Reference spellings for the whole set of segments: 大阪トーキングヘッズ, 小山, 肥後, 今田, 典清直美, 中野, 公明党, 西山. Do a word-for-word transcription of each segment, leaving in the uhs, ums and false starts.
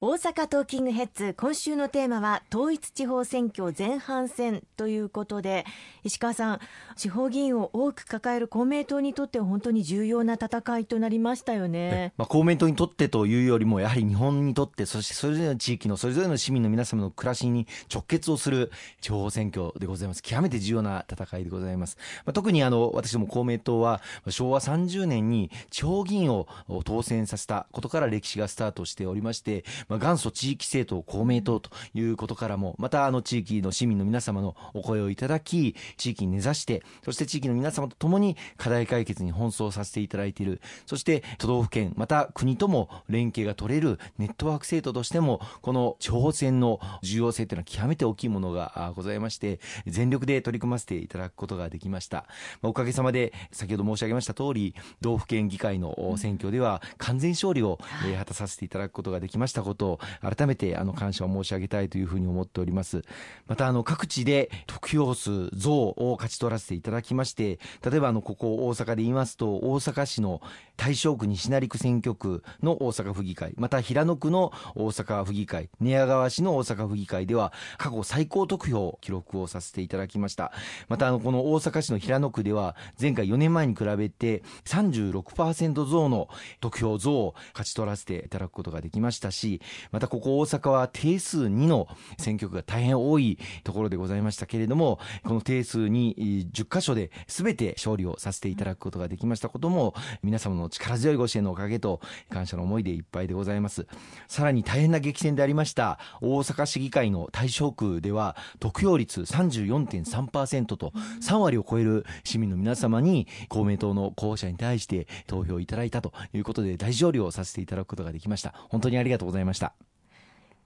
大阪トーキングヘッズ、今週のテーマは統一地方選挙前半戦ということで、石川さん、地方議員を多く抱える公明党にとって本当に重要な戦いとなりましたよね。まあ、公明党にとってというよりもやはり日本にとって、そしてそれぞれの地域のそれぞれの市民の皆様の暮らしに直結をする地方選挙でございます。極めて重要な戦いでございます、まあ、特にあの私ども公明党はしょうわさんじゅうねんに地方議員を当選させたことから歴史がスタートしておりまして、まあ、元祖地域政党公明党ということからも、またあの地域の市民の皆様のお声をいただき、地域に根ざして、そして地域の皆様と共に課題解決に奔走させていただいている、そして都道府県また国とも連携が取れるネットワーク政党としても、この地方選の重要性というのは極めて大きいものがございまして、全力で取り組ませていただくことができました。まあ、おかげさまで先ほど申し上げました通り、道府県議会の選挙では完全勝利を果たさせていただくことができましたこと、改めてあの感謝を申し上げたいというふうに思っております。またあの各地で得票数増を勝ち取らせていただきまして、例えばあのここ大阪で言いますと、大阪市の大正区西成区選挙区の大阪府議会、また平野区の大阪府議会、寝屋川市の大阪府議会では過去最高得票を記録をさせていただきました。またあのこの大阪市の平野区では前回よねんまえに比べて さんじゅうろくパーセント 増の得票増を勝ち取らせていただくことができましたし、またここ大阪は定数にの選挙区が大変多いところでございましたけれども、この定数にじゅっかしょで全て勝利をさせていただくことができましたことも、皆様の力強いご支援のおかげと感謝の思いでいっぱいでございます。さらに大変な激戦でありました大阪市議会の大正区では得票率 さんじゅうよんてんさんパーセント とさんわりを超える市民の皆様に公明党の候補者に対して投票いただいたということで、大勝利をさせていただくことができました。本当にありがとうございました。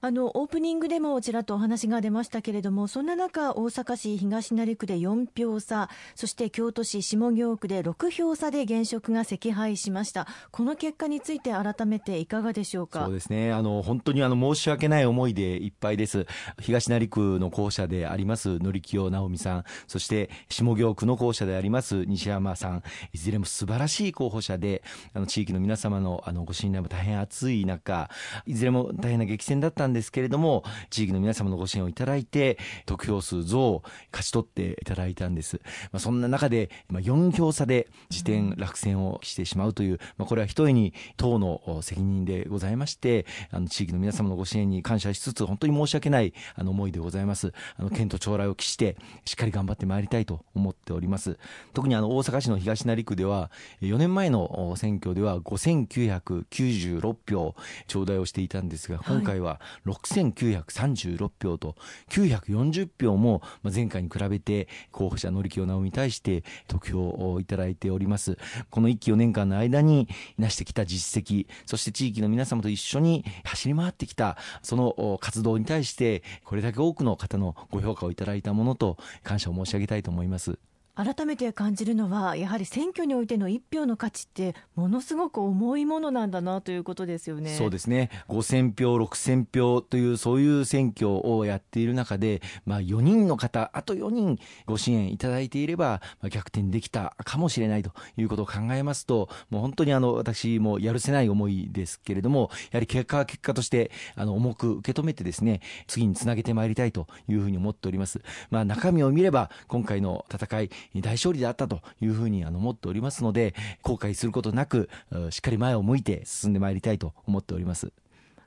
あのオープニングでもちらっとお話が出ましたけれども、そんな中大阪市東成区でよんひょうさ、そして京都市下京区でろくひょうさで現職が惜敗しました。この結果について改めていかがでしょうか。そうですね、あの本当にあの申し訳ない思いでいっぱいです。東成区の候補者であります典清直美さん、そして下京区の候補者であります西山さん、いずれも素晴らしい候補者で、あの地域の皆様のあのご信頼も大変厚い中、いずれも大変な激戦だったんですですけれども、地域の皆様のご支援をいただいて得票数増を勝ち取っていただいたんです。まあ、そんな中でよんひょうさで次点落選をしてしまうという、まあ、これはひとえに党の責任でございまして、あの地域の皆様のご支援に感謝しつつ、本当に申し訳ないあの思いでございます。あの県と将来を期してしっかり頑張ってまいりたいと思っております。特にあの大阪市の東成区ではよねんまえの選挙ではごせんきゅうひゃくきゅうじゅうろくひょう頂戴をしていたんですが、今回は、はい、ろくせんきゅうひゃくさんじゅうろくひょうときゅうひゃくよんじゅっぴょうも前回に比べて候補者典清直美に対して得票をいただいております。このいっきよねんかんの間に成してきた実績、そして地域の皆様と一緒に走り回ってきたその活動に対して、これだけ多くの方のご評価をいただいたものと感謝を申し上げたいと思います。改めて感じるのは、やはり選挙においての一票の価値ってものすごく重いものなんだなということですよね。そうですね、ごせんひょうろくせんひょうというそういう選挙をやっている中で、まあ、よにんの方、あとよにんご支援いただいていれば逆転できたかもしれないということを考えますと、もう本当にあの私もやるせない思いですけれども、やはり結果は結果としてあの重く受け止めてですね、次につなげてまいりたいというふうに思っております。まあ、中身を見れば今回の戦い大勝利であったというふうに思っておりますので、後悔することなくしっかり前を向いて進んでまいりたいと思っております。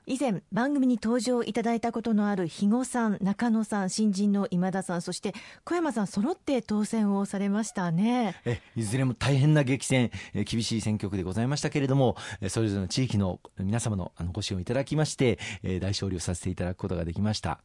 以前番組に登場いただいたことのある肥後さん、中野さん、新人の今田さん、そして小山さん、揃って当選をされましたね。えいずれも大変な激戦、え厳しい選挙区でございましたけれども、それぞれの地域の皆様のご支援をいただきまして大勝利をさせていただくことができました。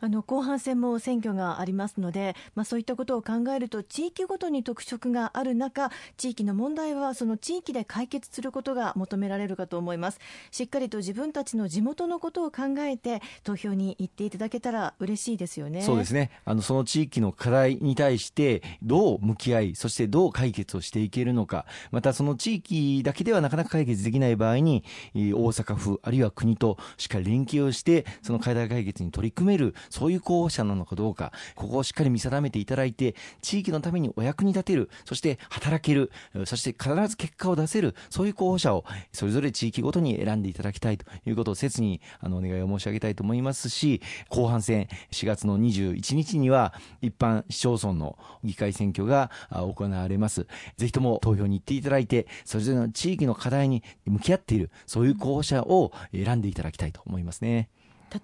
あの後半戦も選挙がありますので、まあ、そういったことを考えると地域ごとに特色がある中、地域の問題はその地域で解決することが求められるかと思います。しっかりと自分たちの地元のことを考えて投票に行っていただけたら嬉しいですよね。そうですね、あのその地域の課題に対してどう向き合い、そしてどう解決をしていけるのか、またその地域だけではなかなか解決できない場合に大阪府あるいは国としっかり連携をしてその課題解決に取り組めるめる、そういう候補者なのかどうか、ここをしっかり見定めていただいて、地域のためにお役に立てる、そして働ける、そして必ず結果を出せる、そういう候補者をそれぞれ地域ごとに選んでいただきたいということを切にあのお願いを申し上げたいと思いますし、後半戦しがつのにじゅういちにちには一般市町村の議会選挙が行われます。ぜひとも投票に行っていただいて、それぞれの地域の課題に向き合っている、そういう候補者を選んでいただきたいと思いますね。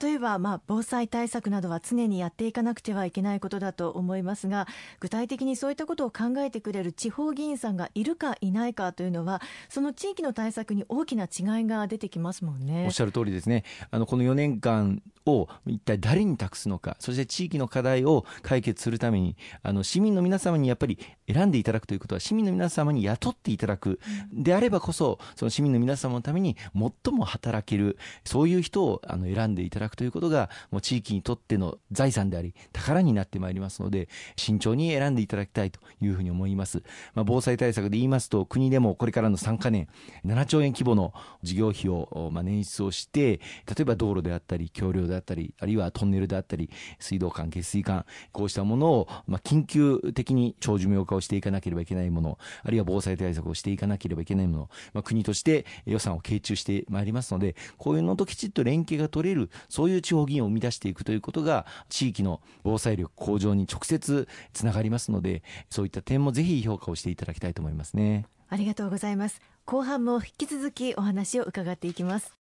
例えば、まあ、防災対策などは常にやっていかなくてはいけないことだと思いますが、具体的にそういったことを考えてくれる地方議員さんがいるかいないかというのは、その地域の対策に大きな違いが出てきますもんね。おっしゃる通りですね。あのこのよねんかんを一体誰に託すのか、そして地域の課題を解決するために、あの市民の皆様にやっぱり選んでいただくということは、市民の皆様に雇っていただくであればこそ、その市民の皆様のために最も働ける、そういう人をあの選んでいただくということが、もう地域にとっての財産であり宝になってまいりますので、慎重に選んでいただきたいというふうに思います。まあ、防災対策で言いますと、国でもこれからのさんかねんななちょうえん規模の事業費を、まあ、捻出をして、例えば道路であったり橋梁でだったり、あるいはトンネルであったり、水道管、下水管、こうしたものを、まあ、緊急的に長寿命化をしていかなければいけないもの、あるいは防災対策をしていかなければいけないもの、まあ、国として予算を傾注してまいりますので、こういうのときちっと連携が取れる、そういう地方議員を生み出していくということが、地域の防災力向上に直接つながりますので、そういった点もぜひ評価をしていただきたいと思いますね。ありがとうございます。後半も引き続きお話を伺っていきます。